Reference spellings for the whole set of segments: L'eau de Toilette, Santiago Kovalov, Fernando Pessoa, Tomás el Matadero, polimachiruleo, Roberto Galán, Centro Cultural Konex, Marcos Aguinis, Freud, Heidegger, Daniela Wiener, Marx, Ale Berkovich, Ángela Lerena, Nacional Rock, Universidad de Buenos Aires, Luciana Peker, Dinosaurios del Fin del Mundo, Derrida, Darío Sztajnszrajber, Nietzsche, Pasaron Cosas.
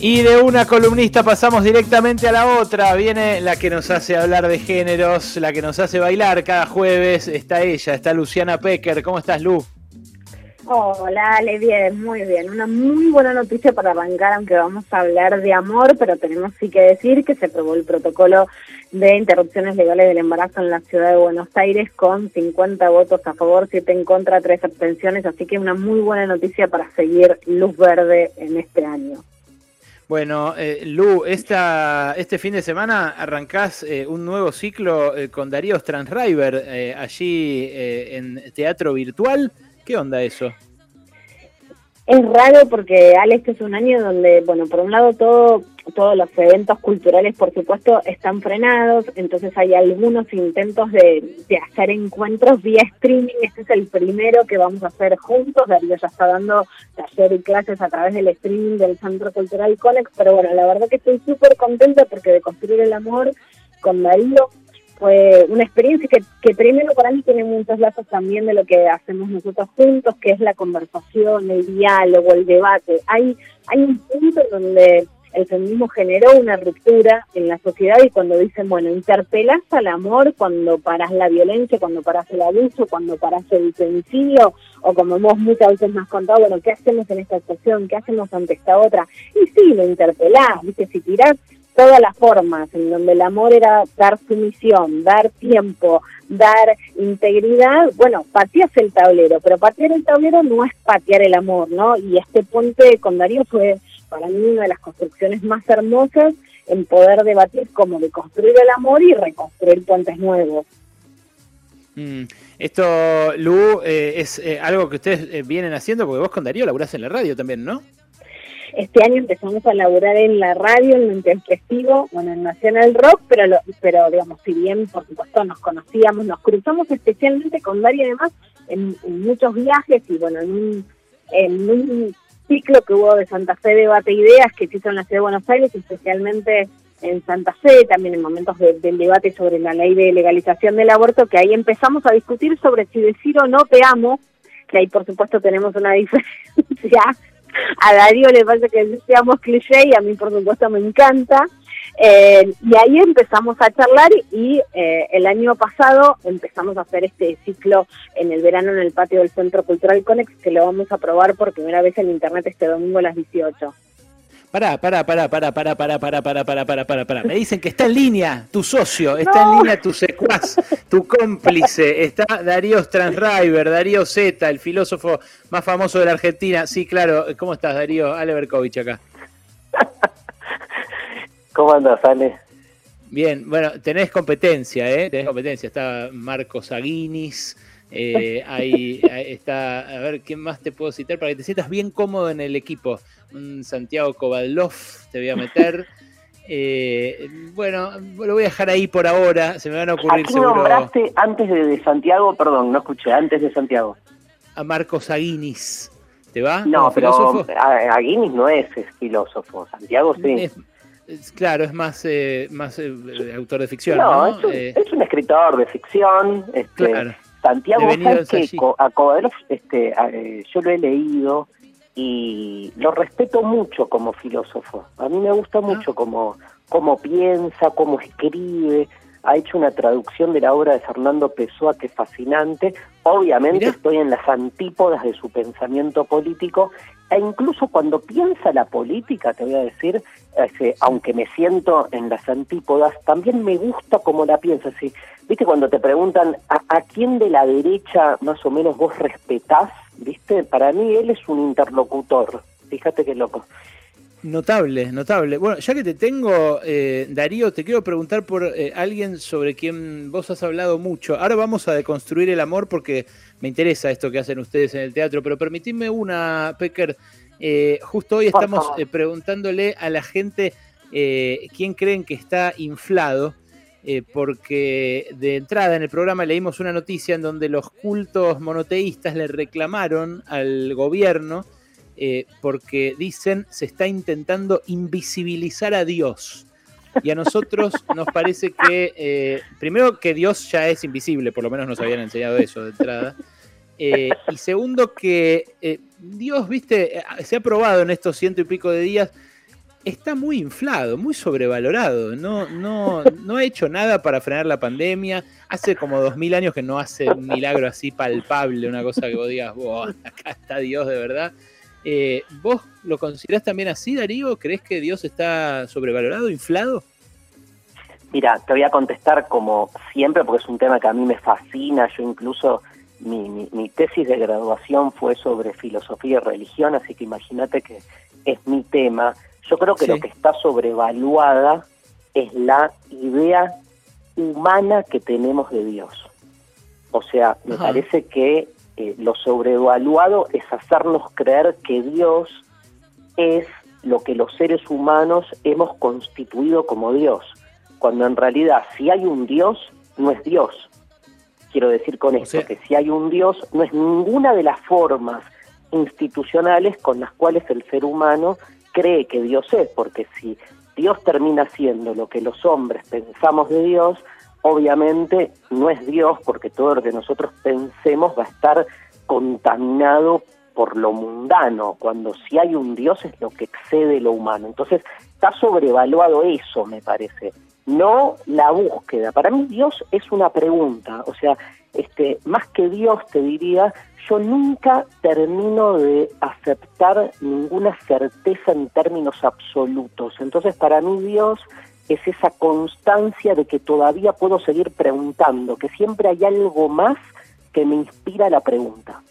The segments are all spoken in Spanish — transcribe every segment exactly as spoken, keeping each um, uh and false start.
Y de una columnista pasamos directamente a la otra. Viene la que nos hace hablar de géneros, la que nos hace bailar cada jueves. Está ella, está Luciana Peker. ¿Cómo estás, Lu? Hola, Ale, bien, muy bien. Una muy buena noticia para arrancar, aunque vamos a hablar de amor, pero tenemos sí que decir que se aprobó el protocolo de interrupciones legales del embarazo en la ciudad de Buenos Aires con cincuenta votos a favor, siete en contra, tres abstenciones, así que una muy buena noticia para seguir luz verde en este año. Bueno, eh, Lu, esta, este fin de semana arrancás eh, un nuevo ciclo eh, con Darío Sztajnszrajber eh, allí eh, en Teatro Virtual. ¿Qué onda eso? Es raro porque, Ale, este es un año donde, bueno, por un lado todo, todos los eventos culturales, por supuesto, están frenados, entonces hay algunos intentos de, de hacer encuentros vía streaming. Este es el primero que vamos a hacer juntos. Darío ya está dando taller y clases a través del streaming del Centro Cultural Konex, pero bueno, la verdad que estoy súper contenta porque de construir el amor con Darío fue una experiencia que, que primero para mí tiene muchos lazos también de lo que hacemos nosotros juntos, que es la conversación, el diálogo, el debate. Hay, hay un punto donde el feminismo generó una ruptura en la sociedad y cuando dicen, bueno, interpelás al amor cuando parás la violencia, cuando parás el abuso, cuando parás el femicidio, o como hemos muchas veces más contado, bueno, ¿qué hacemos en esta actuación? ¿Qué hacemos ante esta otra? Y sí, lo interpelás, ¿viste? Si tirás todas las formas en donde el amor era dar sumisión, dar tiempo, dar integridad, bueno, pateas el tablero, pero patear el tablero no es patear el amor, ¿no? Y este puente con Darío fue para mí una de las construcciones más hermosas en poder debatir cómo reconstruir el amor y reconstruir puentes nuevos. Mm. Esto, Lu, eh, es eh, algo que ustedes eh, vienen haciendo, porque vos con Darío laburás en la radio también, ¿no? Este año empezamos a laburar en la radio, en el festivo, bueno, en Nacional Rock, pero, lo, pero digamos, si bien, por supuesto, nos conocíamos, nos cruzamos especialmente con Darío, además, en, en muchos viajes y, bueno, en un, en un ciclo que hubo de Santa Fe Debate Ideas que se hizo en la ciudad de Buenos Aires, especialmente en Santa Fe, también en momentos de, del debate sobre la ley de legalización del aborto, que ahí empezamos a discutir sobre si decir o no te amo, que ahí, por supuesto, tenemos una diferencia. A Darío le pasa que seamos cliché y a mí por supuesto me encanta, eh, y ahí empezamos a charlar y eh, el año pasado empezamos a hacer este ciclo en el verano en el patio del Centro Cultural Konex, que lo vamos a probar por primera vez en internet este domingo a las dieciocho. Pará, pará, pará, pará, pará, pará, pará, pará, pará, pará, pará, pará. Me dicen que está en línea tu socio, está no. en línea tu secuaz, tu cómplice. Está Darío Sztajnszrajber, Darío Z, el filósofo más famoso de la Argentina. Sí, claro. ¿Cómo estás, Darío? Ale Berkovich acá. ¿Cómo andas, Ale? Bien, bueno, tenés competencia, ¿eh? Tenés competencia. Está Marcos Aguinis. Eh, ahí, ahí está, a ver, ¿quién más te puedo citar para que te sientas bien cómodo en el equipo? Un Santiago Kovalov te voy a meter. Eh, bueno, lo voy a dejar ahí por ahora, se me van a ocurrir seguro. ¿A quién nombraste antes de Santiago? Perdón, no escuché, antes de Santiago. A Marcos Aguinis, ¿te va? No, pero Aguinis no es, es filósofo, Santiago sí. Es, Claro, es más eh, más eh, autor de ficción, ¿no? ¿no? Es, un, eh, es un escritor de ficción, este, claro. Santiago, ¿sabes que a Kovalov, este, a, eh, yo lo he leído y lo respeto mucho como filósofo? A mí me gusta mucho ah. cómo, cómo piensa, cómo escribe. Ha hecho una traducción de la obra de Fernando Pessoa que es fascinante. Obviamente Mirá. estoy en las antípodas de su pensamiento político. E incluso cuando piensa la política, te voy a decir, ese, aunque me siento en las antípodas, también me gusta cómo la piensa. ¿Sí? ¿Viste? Cuando te preguntan ¿a, a quién de la derecha más o menos vos respetás? ¿Viste? Para mí él es un interlocutor. Fíjate qué loco. Notable, notable. Bueno, ya que te tengo, eh, Darío, te quiero preguntar por eh, alguien sobre quien vos has hablado mucho. Ahora vamos a deconstruir el amor porque me interesa esto que hacen ustedes en el teatro, pero permitidme una, Peker. Eh, justo hoy estamos eh, preguntándole a la gente eh, quién creen que está inflado, eh, porque de entrada en el programa leímos una noticia en donde los cultos monoteístas le reclamaron al gobierno Eh, porque dicen se está intentando invisibilizar a Dios. Y a nosotros nos parece que, eh, primero que Dios ya es invisible, por lo menos nos habían enseñado eso de entrada. Eh, y segundo que eh, Dios, viste, se ha probado en estos ciento y pico de días está muy inflado, muy sobrevalorado. No, no, no ha hecho nada para frenar la pandemia. Hace como dos mil años que no hace un milagro así palpable, una cosa que vos digas, oh, acá está Dios de verdad. Eh, ¿Vos lo considerás también así, Darío? ¿Crees que Dios está sobrevalorado, inflado? Mira, te voy a contestar como siempre, porque es un tema que a mí me fascina. Yo incluso, mi, mi, mi tesis de graduación fue sobre filosofía y religión, así que imagínate que es mi tema. Yo creo que sí. Lo que está sobrevaluada es la idea humana que tenemos de Dios. O sea, me Ajá. parece que eh, lo sobrevaluado es hacernos creer que Dios es lo que los seres humanos hemos constituido como Dios. Cuando en realidad, si hay un Dios, no es Dios. Quiero decir con esto, o sea, que si hay un Dios, no es ninguna de las formas institucionales con las cuales el ser humano cree que Dios es, porque si Dios termina siendo lo que los hombres pensamos de Dios, obviamente no es Dios, porque todo lo que nosotros pensemos va a estar contaminado por lo mundano, cuando si hay un Dios es lo que excede lo humano. Entonces está sobrevaluado eso, me parece. No la búsqueda. Para mí Dios es una pregunta, o sea, este, más que Dios te diría, yo nunca termino de aceptar ninguna certeza en términos absolutos. Entonces para mí Dios es esa constancia de que todavía puedo seguir preguntando, que siempre hay algo más que me inspira la pregunta.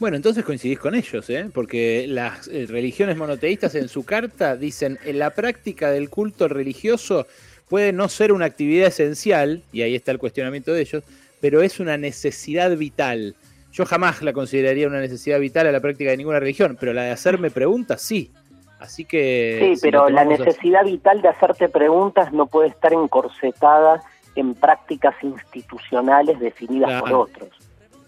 Bueno, entonces coincidís con ellos, ¿eh? Porque las eh, religiones monoteístas en su carta dicen en la práctica del culto religioso puede no ser una actividad esencial, y ahí está el cuestionamiento de ellos, pero es una necesidad vital. Yo jamás la consideraría una necesidad vital a la práctica de ninguna religión, pero la de hacerme preguntas sí. Así que... Sí, si pero la necesidad así. Vital de hacerte preguntas no puede estar encorsetada en prácticas institucionales definidas claro. por otros.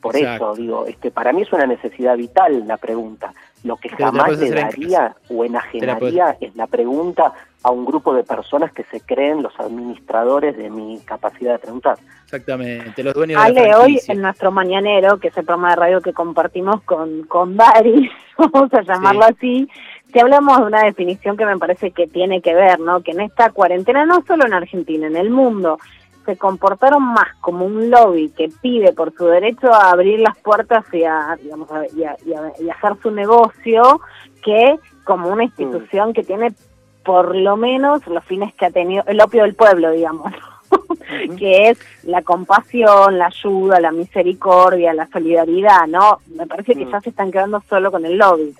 Por Exacto. eso, digo, este, para mí es una necesidad vital la pregunta. Lo que pero jamás le daría en o enajenaría la es la pregunta a un grupo de personas que se creen los administradores de mi capacidad de preguntar. Exactamente, los dueños Ale, de la franquicia. Hoy en nuestro mañanero, que es el programa de radio que compartimos con, con Dari, vamos a llamarlo sí. así, si hablamos de una definición que me parece que tiene que ver, ¿no? Que en esta cuarentena, no solo en Argentina, en el mundo, se comportaron más como un lobby que pide por su derecho a abrir las puertas y a, digamos, y a, y a, y a hacer su negocio, que como una institución mm. que tiene por lo menos los fines que ha tenido el opio del pueblo, digamos, uh-huh. que es la compasión, la ayuda, la misericordia, la solidaridad, ¿no? Me parece que uh-huh. ya se están quedando solo con el lobby.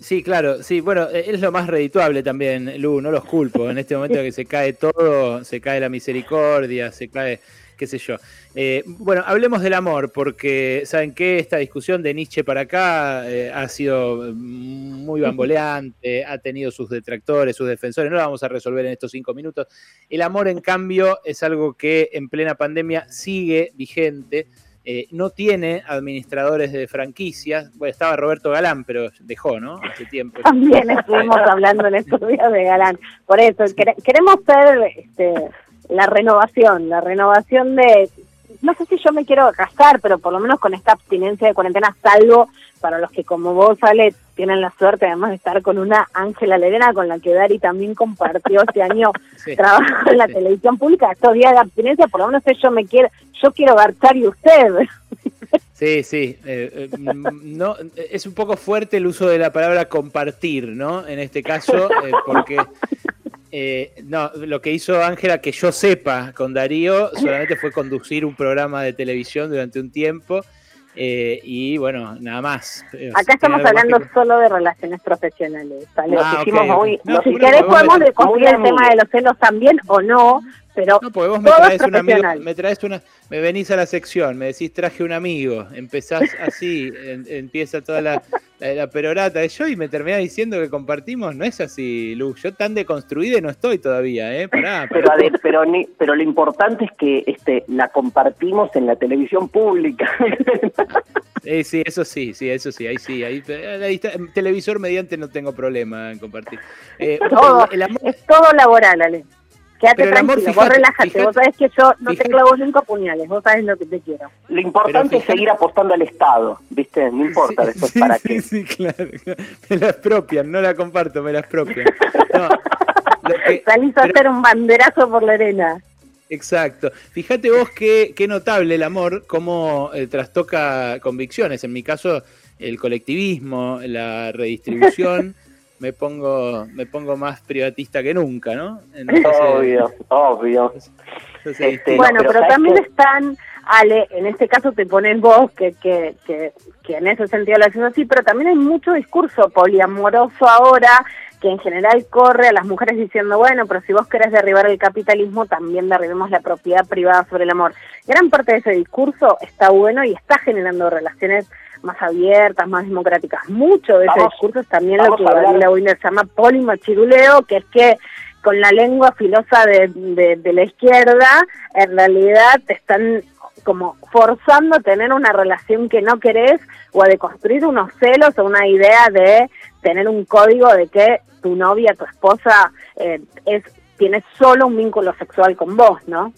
Sí, claro, sí, bueno, es lo más redituable también, Lu, no los culpo, en este momento que se cae todo, se cae la misericordia, se cae, qué sé yo. Eh, bueno, hablemos del amor, porque ¿saben qué? Esta discusión de Nietzsche para acá eh, ha sido muy bamboleante, ha tenido sus detractores, sus defensores, no la vamos a resolver en estos cinco minutos. El amor, en cambio, es algo que en plena pandemia sigue vigente. Eh, no tiene administradores de franquicias. Bueno, estaba Roberto Galán, pero dejó, ¿no? Hace tiempo. También estuvimos hablando en estos días de Galán. Por eso, quere- queremos ser este, la renovación, la renovación de... No sé si yo me quiero casar, pero por lo menos con esta abstinencia de cuarentena, salvo para los que como vos, Ale, tienen la suerte además de estar con una Ángela Lerena, con la que Dari también compartió este año sí. trabajo en la sí. televisión pública. Estos días de abstinencia, por lo menos yo me quiero, yo quiero garchar y usted. Sí, sí. Eh, eh, no, es un poco fuerte el uso de la palabra compartir, ¿no? En este caso, eh, porque... Eh, no, lo que hizo Ángela, que yo sepa, con Darío, solamente fue conducir un programa de televisión durante un tiempo eh, y bueno, nada más. Acá estamos hablando que... solo de relaciones profesionales. ¿Vale? Ah, okay, okay. Hoy, no, si querés podemos discutir el tema de los celos también o no, pero no, porque vos me traes un amigo, me traes una, me venís a la sección, me decís traje un amigo, empezás así, en, empieza toda la... la perorata de yo y me termina diciendo que compartimos, no es así, Luz, yo tan deconstruida no estoy todavía, ¿eh? Pará, pará. Pero, a ver, pero, ni, pero lo importante es que este, la compartimos en la televisión pública. Sí, sí, eso sí, sí, eso sí, ahí sí, ahí, ahí está, el televisor mediante no tengo problema en compartir. Eh, todo, el amor, es todo laboral, Ale. Quédate pero tranquilo, amor, fíjate, vos relájate, fíjate, vos sabés que yo no fíjate. te clavo nunca puñales, vos sabés lo que te quiero. Lo importante es seguir apostando al Estado, ¿viste? No importa sí, después sí, para sí, qué. Sí, sí, claro, me las propian, no la comparto, me las propian. No, lo que, salís a pero, hacer un banderazo por Lerena. Exacto. Fíjate vos qué, qué notable el amor, cómo eh, trastoca convicciones. En mi caso, el colectivismo, la redistribución... me pongo me pongo más privatista que nunca, ¿no? Entonces, obvio, obvio. Entonces, este, bueno, pero, pero también que... están, Ale, en este caso te pones vos, que, que, que, que en ese sentido lo haces así, pero también hay mucho discurso poliamoroso ahora, que en general corre a las mujeres diciendo, bueno, pero si vos querés derribar el capitalismo, también derribemos la propiedad privada sobre el amor. Gran parte de ese discurso está bueno y está generando relaciones más abiertas, más democráticas. Mucho de ese discurso es también lo que Daniela Wiener llama polimachiruleo, que es que con la lengua filosa de, de, de la izquierda, en realidad te están como forzando a tener una relación que no querés o a deconstruir unos celos o una idea de tener un código de que tu novia, tu esposa, eh, es tiene solo un vínculo sexual con vos, ¿no?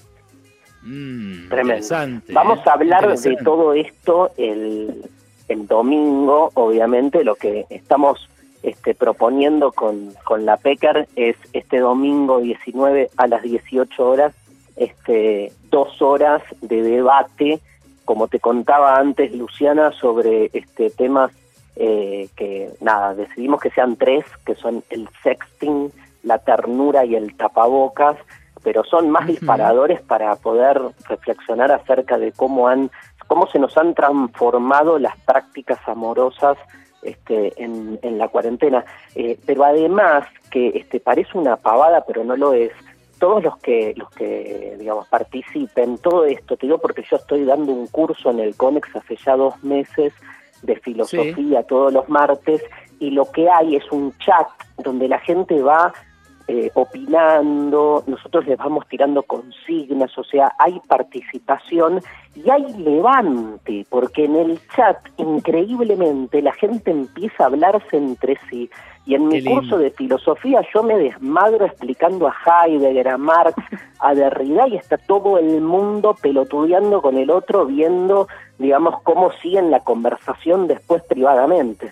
Mm, tremendo. Vamos a hablar de todo esto el... el domingo, obviamente, lo que estamos este, proponiendo con, con la Peker es este domingo diecinueve a las dieciocho horas, este, dos horas de debate, como te contaba antes, Luciana, sobre este temas eh, que, nada, decidimos que sean tres, que son el sexting, la ternura y el tapabocas, pero son más disparadores uh-huh. para poder reflexionar acerca de cómo han... cómo se nos han transformado las prácticas amorosas este, en, en la cuarentena. Eh, pero además, que este, parece una pavada, pero no lo es, todos los que, los que digamos, participen, todo esto, te digo porque yo estoy dando un curso en el Konex hace ya dos meses de filosofía sí. todos los martes, y lo que hay es un chat donde la gente va... Eh, opinando, nosotros les vamos tirando consignas, o sea, hay participación y hay levante, porque en el chat, increíblemente, la gente empieza a hablarse entre sí, y en mi curso de filosofía yo me desmadro explicando a Heidegger, a Marx, a Derrida, y está todo el mundo pelotudeando con el otro, viendo, digamos, cómo siguen la conversación después privadamente.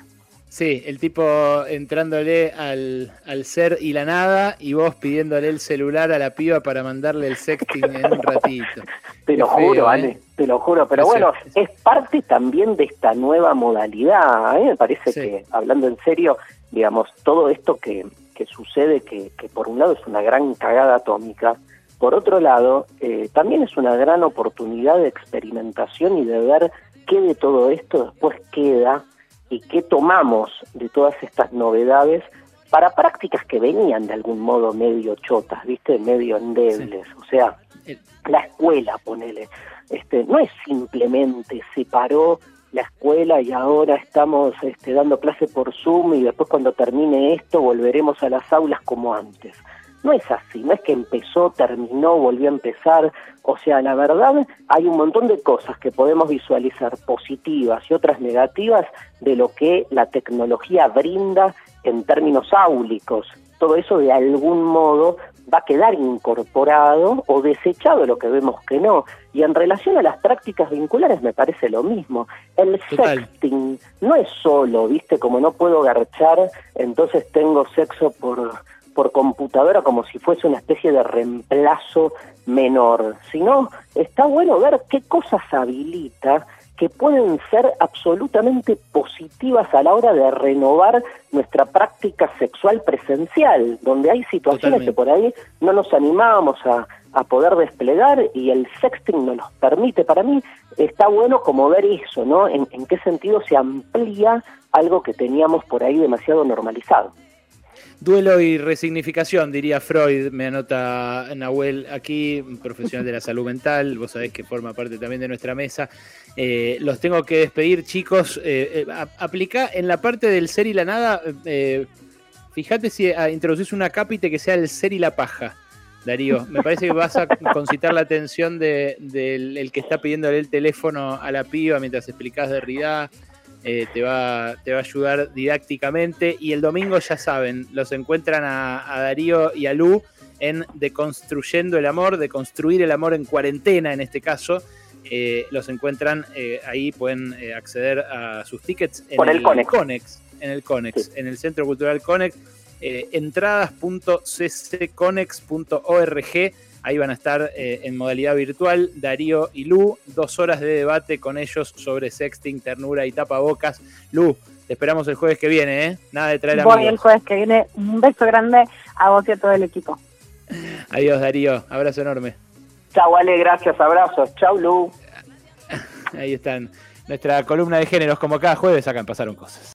Sí, el tipo entrándole al, al ser y la nada y vos pidiéndole el celular a la piba para mandarle el sexting en un ratito. Te lo feo, juro, Ale, ¿eh? Te lo juro. Pero no bueno, sé. Es parte también de esta nueva modalidad. A mí me parece sí. que, hablando en serio, digamos, todo esto que, que sucede, que, que por un lado es una gran cagada atómica, por otro lado, eh, también es una gran oportunidad de experimentación y de ver qué de todo esto después queda y qué tomamos de todas estas novedades para prácticas que venían de algún modo medio chotas, ¿viste? Medio endebles, sí. o sea, la escuela, ponele, este, no es simplemente se paró la escuela y ahora estamos este, dando clase por Zoom y después cuando termine esto volveremos a las aulas como antes. No es así, no es que empezó, terminó, volvió a empezar. O sea, la verdad, hay un montón de cosas que podemos visualizar positivas y otras negativas de lo que la tecnología brinda en términos áulicos. Todo eso de algún modo va a quedar incorporado o desechado, lo que vemos que no. Y en relación a las prácticas vinculares me parece lo mismo. El Total. sexting no es solo, ¿viste? Como no puedo garchar, entonces tengo sexo por... por computadora como si fuese una especie de reemplazo menor, sino está bueno ver qué cosas habilita que pueden ser absolutamente positivas a la hora de renovar nuestra práctica sexual presencial, donde hay situaciones Totalmente. que por ahí no nos animábamos a, a poder desplegar y el sexting nos los permite. Para mí está bueno como ver eso, ¿no? En, en qué sentido se amplía algo que teníamos por ahí demasiado normalizado. Duelo y resignificación, diría Freud, me anota Nahuel aquí, un profesional de la salud mental, vos sabés que forma parte también de nuestra mesa. Eh, los tengo que despedir, chicos. Eh, eh, aplica en la parte del ser y la nada, eh, fíjate si introducís una cápita que sea el ser y la paja, Darío. Me parece que vas a concitar la atención del de, de el que está pidiéndole el teléfono a la piba mientras explicás Derrida. Eh, te, va, te va a ayudar didácticamente y el domingo ya saben, los encuentran a, a Darío y a Lu en Deconstruyendo el Amor, de construir el amor en cuarentena en este caso. Eh, los encuentran eh, ahí, pueden eh, acceder a sus tickets en el, el Conex. Conex, en el Conex, sí. En el Centro Cultural Conex, eh, entradas punto c c conex punto org. Ahí van a estar eh, en modalidad virtual Darío y Lu, dos horas de debate con ellos sobre sexting, ternura y tapabocas. Lu, te esperamos el jueves que viene, ¿eh? Nada de traer amigos. Voy el jueves que viene. Un beso grande a vos y a todo el equipo. Adiós, Darío. Abrazo enorme. Chau, Ale. Gracias. Abrazos. Chau, Lu. Ahí están. Nuestra columna de géneros, como cada jueves, acá en Pasaron Cosas.